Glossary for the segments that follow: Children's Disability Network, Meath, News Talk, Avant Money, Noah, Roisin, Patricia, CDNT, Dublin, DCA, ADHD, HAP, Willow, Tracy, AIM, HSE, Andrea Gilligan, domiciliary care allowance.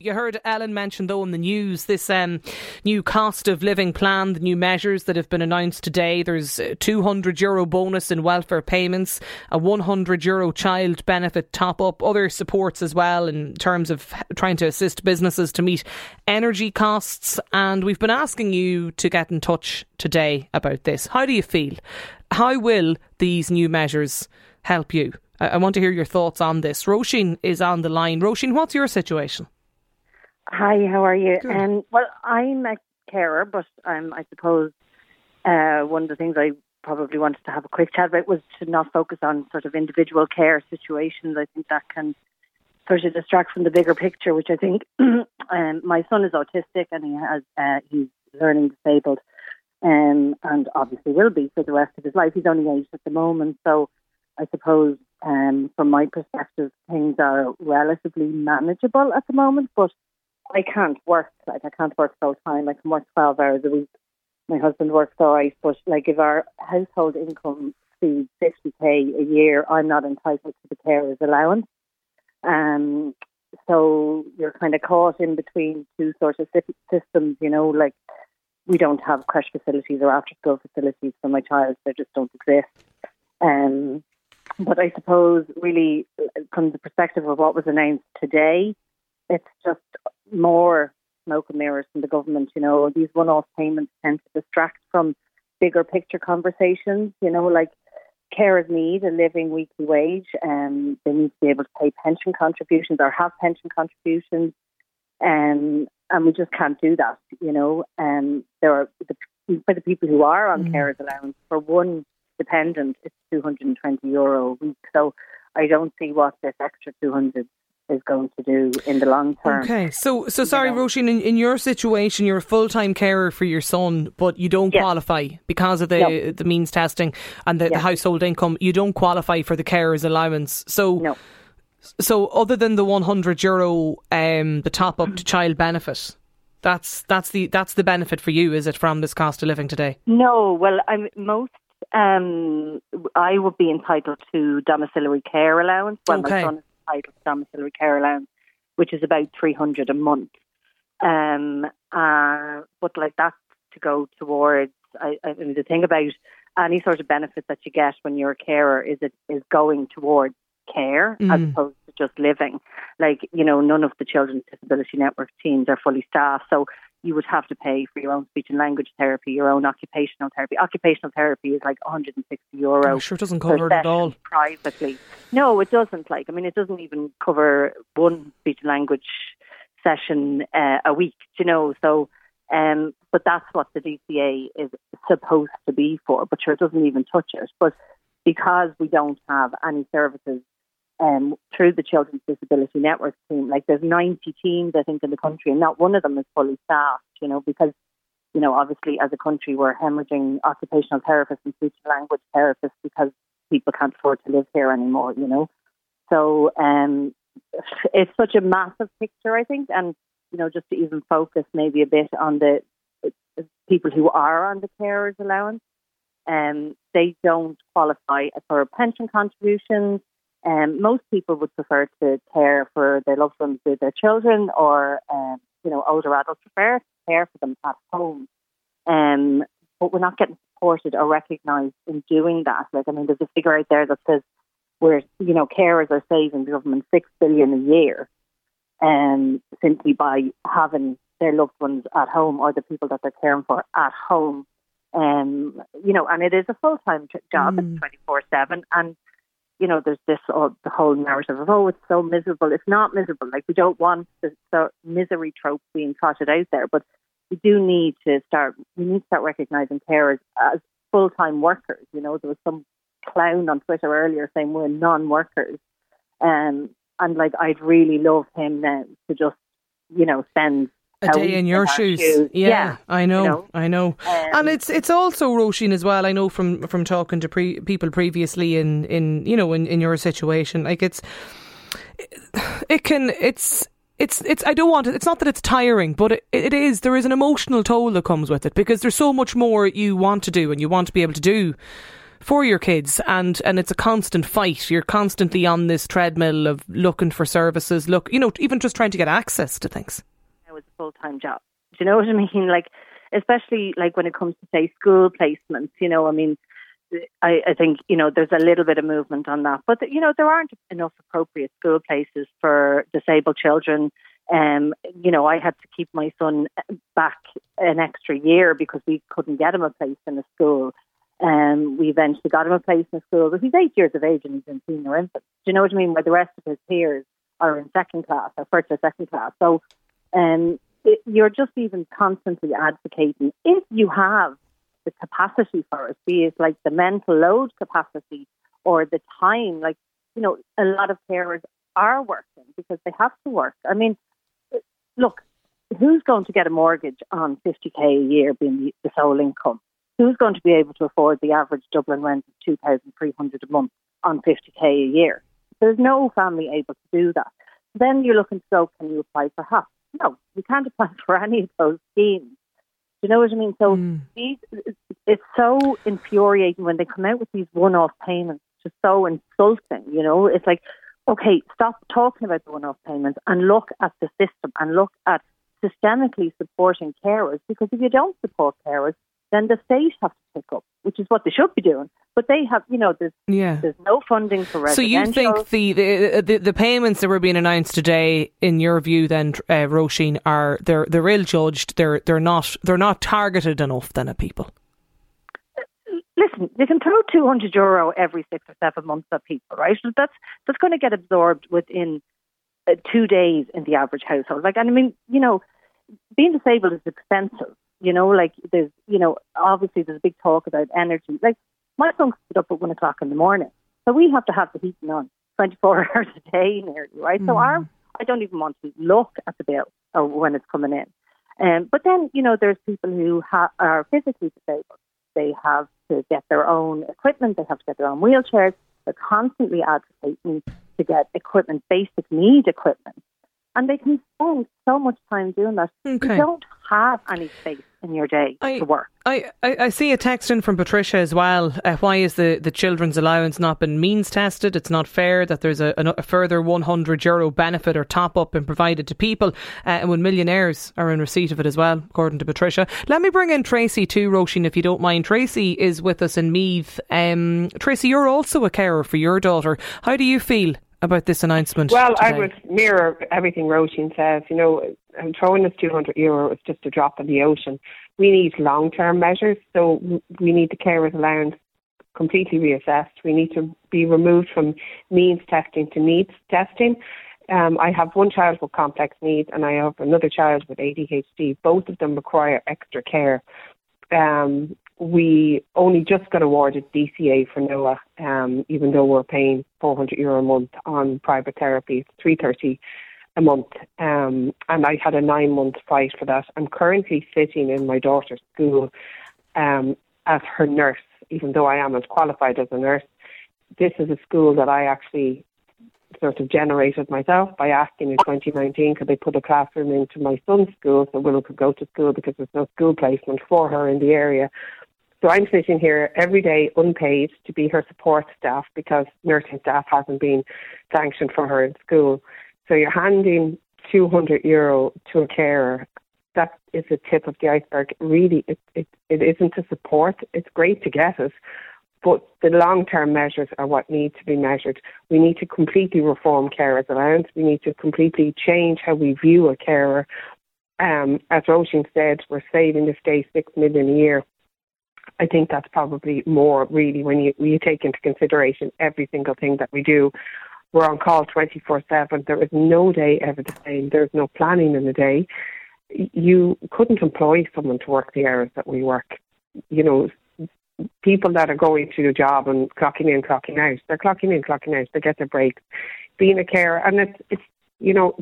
You heard Ellen mention, though, in the news, this new cost of living plan, the new measures that have been announced today. There's a €200 bonus in welfare payments, a €100 child benefit top-up, other supports as well in terms of trying to assist businesses to meet energy costs. And we've been asking you to get in touch today about this. How do you feel? How will these new measures help you? I want to hear your thoughts on this. Roisin is on the line. Roisin, what's your situation? Hi, how are you? Well, I'm a carer, but I suppose one of the things I probably wanted to have a quick chat about was to not focus on sort of individual care situations. I think that can sort of distract from the bigger picture, which I think my son is autistic and he's learning disabled and obviously will be for the rest of his life. He's only 8 at the moment, so I suppose from my perspective, things are relatively manageable at the moment, but I can't work. Like, I can't work full time. I can work 12 hours a week. My husband works all right, but like, if our household income exceeds 50k a year, I'm not entitled to the carer's allowance. So you're kind of caught in between two sorts of systems, you know, like we don't have creche facilities or after school facilities for my child. They just don't exist. But I suppose really from the perspective of what was announced today, it's just more smoke and mirrors from the government. You know, these one-off payments tend to distract from bigger picture conversations. You know, like, carers need a living weekly wage, and they need to be able to pay pension contributions or have pension contributions, and we just can't do that. You know, for the people who are on carers allowance, for one dependent, it's €220 a week. So I don't see what this extra 200 is going to do in the long term. Okay, so sorry, you know. Roisin, in your situation, you're a full-time carer for your son, but you don't qualify because of the means testing and the household income. You don't qualify for the carer's allowance. So, so other than the €100, the top up to child benefit, that's the benefit for you, is it, from this cost of living today? No, well, I would be entitled to domiciliary care allowance. My son is entitled to domiciliary care allowance, which is about $300 a month. But like, that's to go towards. I mean, the thing about any sort of benefit that you get when you're a carer is it is going towards care as opposed to just living. Like, you know, none of the Children's Disability Network teams are fully staffed, so you would have to pay for your own speech and language therapy, your own occupational therapy. Occupational therapy is like €160. I'm sure it doesn't cover it at all. Privately. No, it doesn't. Like, I mean, it doesn't even cover one speech and language session a week, you know. So, but that's what the DCA is supposed to be for, but sure, it doesn't even touch it. But because we don't have any services through the Children's Disability Network team, like, there's 90 teams, I think, in the country, and not one of them is fully staffed, you know, because, you know, obviously as a country we're hemorrhaging occupational therapists and speech and language therapists because people can't afford to live here anymore, you know. So it's such a massive picture, I think, and, you know, just to even focus maybe a bit on the people who are on the carer's allowance, they don't qualify for pension contributions. Most people would prefer to care for their loved ones with their children, or, you know, older adults prefer to care for them at home. But we're not getting supported or recognised in doing that. Like, I mean, there's a figure out there that says we're, you know, carers are saving the government $6 billion a year simply by having their loved ones at home, or the people that they're caring for at home. You know, and it is a full-time job. It's 24/7, and you know, there's this the whole narrative of, oh, it's so miserable. It's not miserable. Like, we don't want the misery trope being trotted out there, but we do need to start. We need to start recognising carers as full-time workers. You know, there was some clown on Twitter earlier saying we're non-workers, and like, I'd really love him now to just, you know, spend a day in your shoes. Yeah, I know, you know? I know. And it's also, Roisin, as well, I know from talking to people previously in your situation, like, it's it can it's It's I don't want it. It's not that it's tiring, but it is. There is an emotional toll that comes with it because there's so much more you want to do and you want to be able to do for your kids, and it's a constant fight. You're constantly on this treadmill of looking for services, even just trying to get access to things. It was a full-time job. Do you know what I mean? Like, especially like when it comes to, say, school placements, I think, there's a little bit of movement on that. But, there aren't enough appropriate school places for disabled children. I had to keep my son back an extra year because we couldn't get him a place in a school. We eventually got him a place in a school, but he's 8 years of age and he's in senior infant. Do you know what I mean? Where the rest of his peers are in second class, or first or second class. So you're just even constantly advocating, if you have the capacity for it, be it like the mental load capacity or the time, a lot of carers are working because they have to work. I mean, look, who's going to get a mortgage on 50k a year being the sole income? Who's going to be able to afford the average Dublin rent of 2,300 a month on 50k a year? There's no family able to do that. Then you're looking to go, can you apply for HAP? No, you can't apply for any of those schemes. Do you know what I mean? So it's so infuriating when they come out with these one-off payments. It's just so insulting, It's like, okay, stop talking about the one-off payments and look at the system and look at systemically supporting carers, because if you don't support carers, then the state has to pick up, which is what they should be doing. But they have, there's no funding for residential. So you think the payments that were being announced today, in your view, then Roisin, are they're ill-judged. They're not targeted enough then at people. Listen, they can throw €200 every 6 or 7 months at people, right? So that's going to get absorbed within 2 days in the average household. Being disabled is expensive. There's, obviously there's a big talk about energy. My son gets up at 1 o'clock in the morning. So we have to have the heating on 24 hours a day nearly, right? Mm. So I don't even want to look at the bill or when it's coming in. But then, there's people who are physically disabled. They have to get their own equipment. They have to get their own wheelchairs. They're constantly advocating to get equipment, basic need equipment. And they can spend so much time doing that. Okay. You don't have any space in your day to work. I see a text in from Patricia as well. Why is the children's allowance not been means tested? It's not fair that there's a further €100 benefit or top up been provided to people and when millionaires are in receipt of it as well, according to Patricia. Let me bring in Tracy too, Roisin, if you don't mind. Tracy is with us in Meath. Tracy, you're also a carer for your daughter. How do you feel about this announcement today? I would mirror everything Roisin says. Throwing this €200 is just a drop in the ocean. We need long-term measures, so we need the carers allowance completely reassessed. We need to be removed from means testing to needs testing. I have one child with complex needs and I have another child with ADHD. Both of them require extra care. We only just got awarded DCA for Noah, even though we're paying €400 a month on private therapy. It's $330 a month. And I had a 9-month fight for that. I'm currently sitting in my daughter's school as her nurse, even though I am as qualified as a nurse. This is a school that I actually sort of generated myself by asking in 2019 could they put a classroom into my son's school so Willow could go to school because there's no school placement for her in the area. So I'm sitting here every day unpaid to be her support staff because nursing staff hasn't been sanctioned for her in school. So you're handing €200 to a carer. That is the tip of the iceberg. Really, it isn't a support. It's great to get it, but the long-term measures are what need to be measured. We need to completely reform carers' allowance. We need to completely change how we view a carer. As Roisin said, we're saving the state $6 million a year. I think that's probably more, really, when you take into consideration every single thing that we do. We're on call 24/7. There is no day ever the same. There's no planning in the day. You couldn't employ someone to work the hours that we work. People that are going to the job and clocking in, clocking out. They're clocking in, clocking out. They get their breaks. Being a carer, and it's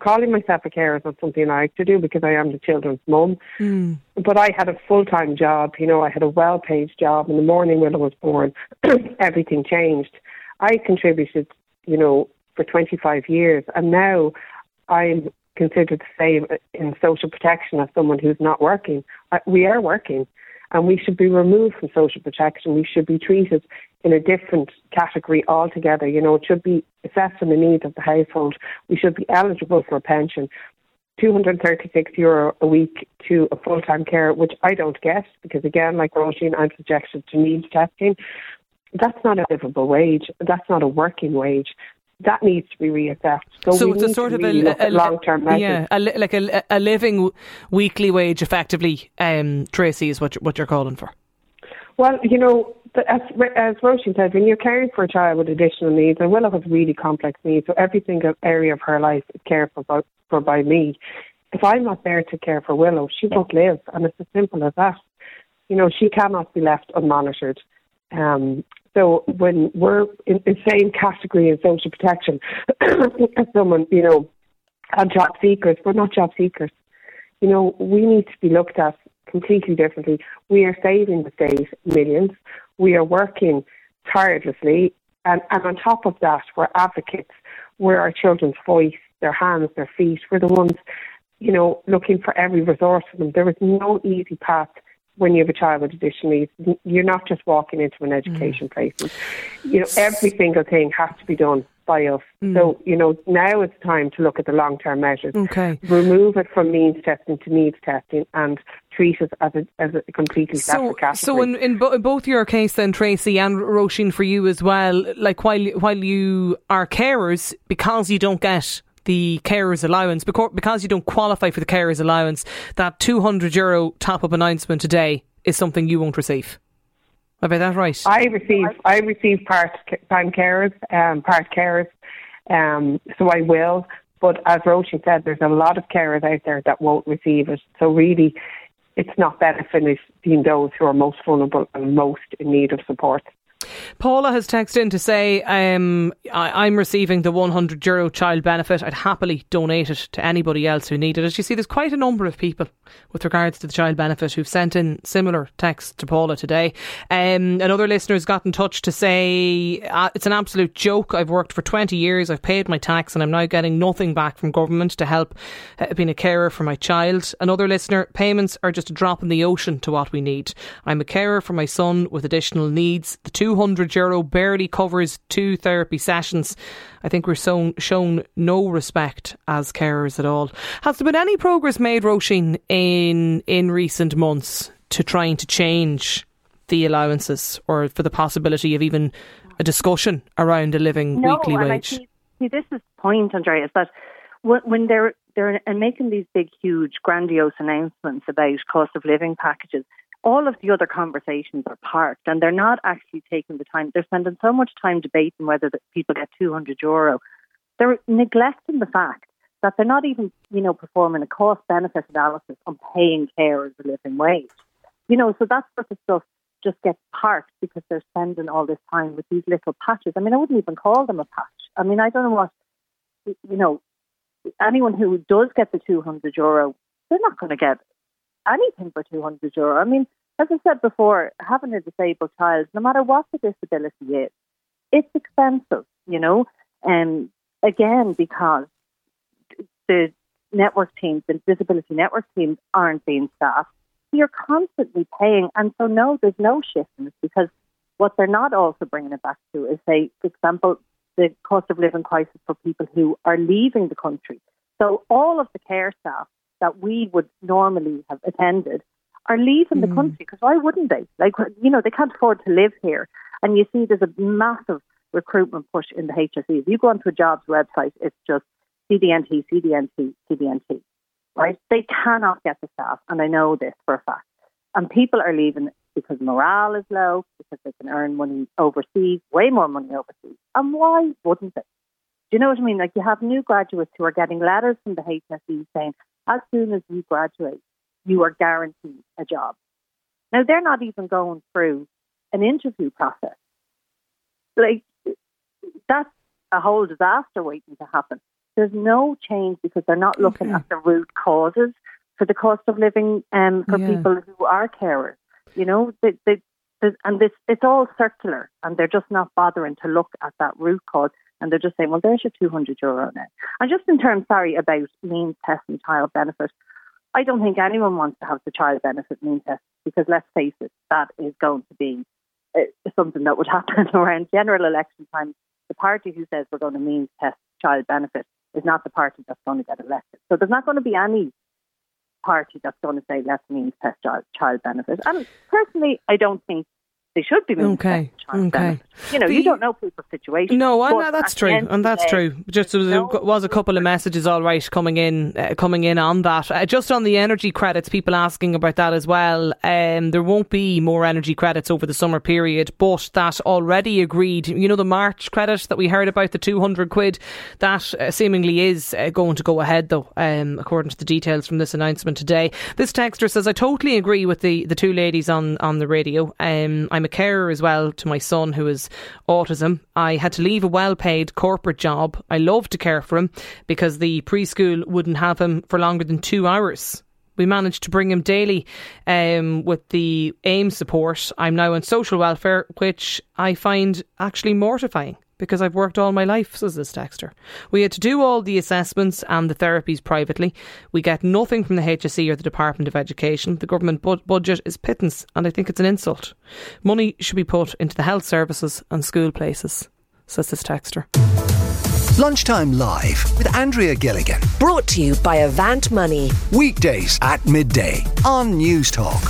calling myself a carer is not something I like to do because I am the children's mum. Mm. But I had a full-time job. I had a well-paid job. In the morning when I was born, everything changed. I contributed, for 25 years, and now I'm considered the same in social protection as someone who's not working. We are working, and we should be removed from social protection. We should be treated in a different category altogether. You know, it should be assessed on the needs of the household. We should be eligible for a pension. €236 a week to a full-time carer, which I don't get because, again, like Roisin, I'm subjected to needs testing. That's not a livable wage. That's not a working wage. That needs to be reassessed. So it's a sort of a long-term measure. Yeah, like a living weekly wage, effectively, Tracy, is what you're calling for. Well, you know, as Roisin said, when you're caring for a child with additional needs, and Willow has really complex needs, so every single area of her life is cared for by me. If I'm not there to care for Willow, she won't live, and it's as simple as that. You know, she cannot be left unmonitored. So when we're in the same category in social protection as someone, you know, and job seekers, we're not job seekers. You know, we need to be looked at completely differently. We are saving the state millions. We are working tirelessly. And on top of that, we're advocates. We're our children's voice, their hands, their feet. We're the ones, you know, looking for every resource for them. There is no easy path. When you have a child with additional needs, you're not just walking into an education place. You know, every single thing has to be done by us. So, you know, now it's time to look at the long-term measures. Okay. Remove it from means testing to needs testing and treat it as a completely separate category. So in both your case then, Tracy, and Roisin for you as well, like while you are carers, because you don't get the carer's allowance, because you don't qualify for the carer's allowance, that €200 top-up announcement today is something you won't receive. Have I got that right? I receive part-time carers, so I will. But as Roisin said, there's a lot of carers out there that won't receive it. So really, it's not benefiting those who are most vulnerable and most in need of support. Paula has texted in to say, I'm receiving the €100 child benefit. I'd happily donate it to anybody else who needed it. As you see, there's quite a number of people with regards to the child benefit who've sent in similar texts to Paula today. Another listener has got in touch to say, it's an absolute joke. I've worked for 20 years. I've paid my tax and I'm now getting nothing back from government to help being a carer for my child. Another listener, payments are just a drop in the ocean to what we need. I'm a carer for my son with additional needs. The €200 barely covers 2 therapy sessions. I think we're shown no respect as carers at all. Has there been any progress made, Roisin, in recent months to trying to change the allowances or for the possibility of even a discussion around a living weekly wage? I see this is the point, Andrea, is that when they're making these big, huge, grandiose announcements about cost of living packages, all of the other conversations are parked and they're not actually taking the time. They're spending so much time debating whether people get €200. They're neglecting the fact that they're not even, you know, performing a cost-benefit analysis on paying carers a living wage. You know, so that sort of stuff just gets parked because they're spending all this time with these little patches. I mean, I wouldn't even call them a patch. I mean, I don't know what, you know, anyone who does get the €200, they're not going to get anything for €200. I mean, as I said before, having a disabled child, no matter what the disability is, it's expensive, you know. And again, because the network teams, the disability network teams aren't being staffed, you're constantly paying. And so, no, there's no shift in this because what they're not also bringing it back to is, say, for example, the cost of living crisis for people who are leaving the country. So all of the care staff that we would normally have attended are leaving the country, because why wouldn't they? Like, you know, they can't afford to live here. And you see there's a massive recruitment push in the HSE. If you go onto a jobs website, it's just CDNT, CDNT, CDNT, right? They cannot get the staff, and I know this for a fact. And people are leaving because morale is low, because they can earn money overseas, way more money overseas. And why wouldn't they? Do you know what I mean? Like, you have new graduates who are getting letters from the HSE saying, as soon as you graduate, you are guaranteed a job. Now, they're not even going through an interview process. Like, that's a whole disaster waiting to happen. There's no change because they're not looking at the root causes for the cost of living for people who are carers. You know, and it's all circular, and they're just not bothering to look at that root cause. And they're just saying, well, there's your €200 now. And just in terms, sorry, about means test and child benefit, I don't think anyone wants to have the child benefit means test because, let's face it, that is going to be something that would happen around general election time. The party who says we're going to means test child benefit is not the party that's going to get elected. So there's not going to be any party that's going to say let's means test child benefit. And personally, I don't think they should be means test child benefit. You know, you don't know people's situations. No, that's true, and that's true. Just there was a couple of messages all right coming in on that. Just on the energy credits, people asking about that as well. There won't be more energy credits over the summer period, but that already agreed. You know, the March credit that we heard about, the £200, that seemingly is going to go ahead though, according to the details from this announcement today. This texter says, I totally agree with the two ladies on the radio. I'm a carer as well to my son who is autism. I had to leave a well-paid corporate job. I loved to care for him because the preschool wouldn't have him for longer than 2 hours. We managed to bring him daily with the AIM support. I'm now on social welfare, which I find actually mortifying because I've worked all my life, says this texter. We had to do all the assessments and the therapies privately. We get nothing from the HSE or the Department of Education. The government budget is pittance, and I think it's an insult. Money should be put into the health services and school places, says this texter. Lunchtime Live with Andrea Gilligan. Brought to you by Avant Money. Weekdays at midday on News Talk.